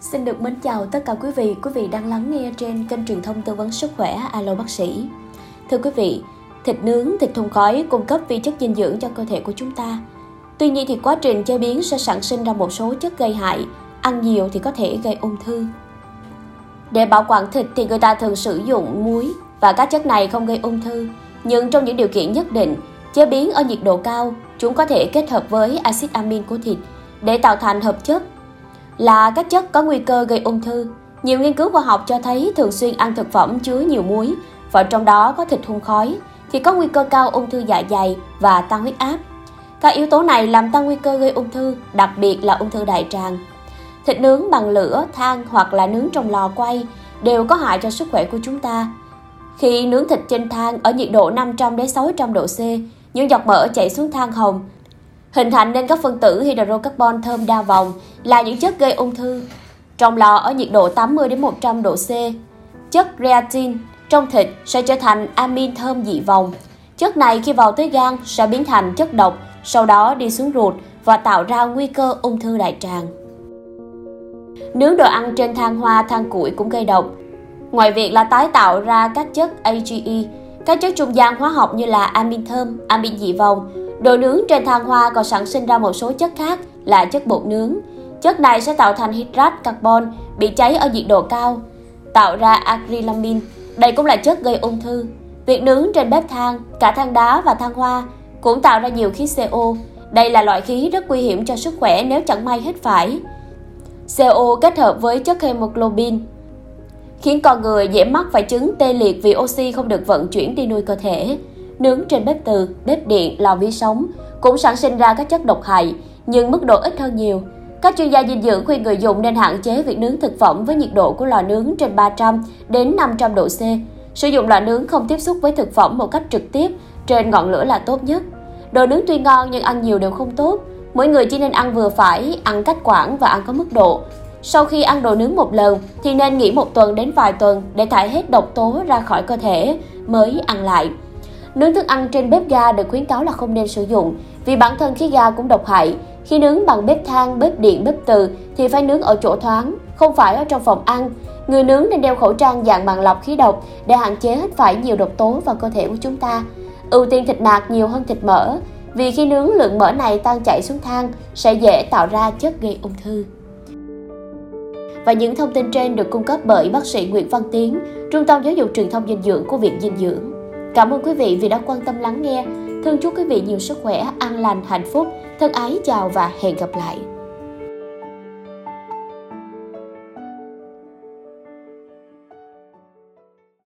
Xin được mến chào tất cả quý vị đang lắng nghe trên kênh truyền thông tư vấn sức khỏe Alo bác sĩ. Thưa quý vị, thịt nướng, thịt thông khói cung cấp vi chất dinh dưỡng cho cơ thể của chúng ta. Tuy nhiên thì quá trình chế biến sẽ sản sinh ra một số chất gây hại, ăn nhiều thì có thể gây ung thư. Để bảo quản thịt thì người ta thường sử dụng muối và các chất này không gây ung thư, nhưng trong những điều kiện nhất định, chế biến ở nhiệt độ cao, chúng có thể kết hợp với axit amin của thịt để tạo thành hợp chất là các chất có nguy cơ gây ung thư. Nhiều nghiên cứu khoa học cho thấy thường xuyên ăn thực phẩm chứa nhiều muối và trong đó có thịt hun khói thì có nguy cơ cao ung thư dạ dày và tăng huyết áp. Các yếu tố này làm tăng nguy cơ gây ung thư, đặc biệt là ung thư đại tràng. Thịt nướng bằng lửa, than hoặc là nướng trong lò quay đều có hại cho sức khỏe của chúng ta. Khi nướng thịt trên than ở nhiệt độ 500-600 độ C, những giọt mỡ chảy xuống than hồng, hình thành nên các phân tử hydrocarbon thơm đa vòng là những chất gây ung thư. Trong lò ở nhiệt độ 80-100 độ C, chất creatine trong thịt sẽ trở thành amin thơm dị vòng. Chất này khi vào tới gan sẽ biến thành chất độc, sau đó đi xuống ruột và tạo ra nguy cơ ung thư đại tràng. Nướng đồ ăn trên than hoa, than củi cũng gây độc. Ngoài việc là tái tạo ra các chất AGE, các chất trung gian hóa học như là amin thơm, amin dị vòng, đồ nướng trên than hoa còn sản sinh ra một số chất khác là chất bột nướng. Chất này sẽ tạo thành hydrat carbon bị cháy ở nhiệt độ cao, tạo ra acrylamine. Đây cũng là chất gây ung thư. Việc nướng trên bếp than, cả than đá và than hoa cũng tạo ra nhiều khí CO. Đây là loại khí rất nguy hiểm cho sức khỏe nếu chẳng may hít phải. CO kết hợp với chất hemoglobin khiến con người dễ mắc phải chứng tê liệt vì oxy không được vận chuyển đi nuôi cơ thể. Nướng trên bếp từ, bếp điện, lò vi sóng cũng sản sinh ra các chất độc hại, nhưng mức độ ít hơn nhiều. Các chuyên gia dinh dưỡng khuyên người dùng nên hạn chế việc nướng thực phẩm với nhiệt độ của lò nướng trên 300-500 độ C. Sử dụng lò nướng không tiếp xúc với thực phẩm một cách trực tiếp trên ngọn lửa là tốt nhất. Đồ nướng tuy ngon nhưng ăn nhiều đều không tốt. Mỗi người chỉ nên ăn vừa phải, ăn cách quãng và ăn có mức độ. Sau khi ăn đồ nướng một lần thì nên nghỉ một tuần đến vài tuần để thải hết độc tố ra khỏi cơ thể mới ăn lại. Nướng thức ăn trên bếp ga được khuyến cáo là không nên sử dụng vì bản thân khí ga cũng độc hại. Khi nướng bằng bếp than, bếp điện, bếp từ thì phải nướng ở chỗ thoáng, không phải ở trong phòng ăn. Người nướng nên đeo khẩu trang dạng màng lọc khí độc để hạn chế hít phải nhiều độc tố vào cơ thể của chúng ta. Ưu tiên thịt nạc nhiều hơn thịt mỡ vì khi nướng lượng mỡ này tan chảy xuống than sẽ dễ tạo ra chất gây ung thư. Và những thông tin trên được cung cấp bởi bác sĩ Nguyễn Văn Tiến, Trung tâm Giáo dục Truyền thông Dinh dưỡng của Viện Dinh dưỡng. Cảm ơn quý vị vì đã quan tâm lắng nghe. Thân chúc quý vị nhiều sức khỏe, an lành, hạnh phúc. Thân ái chào và hẹn gặp lại.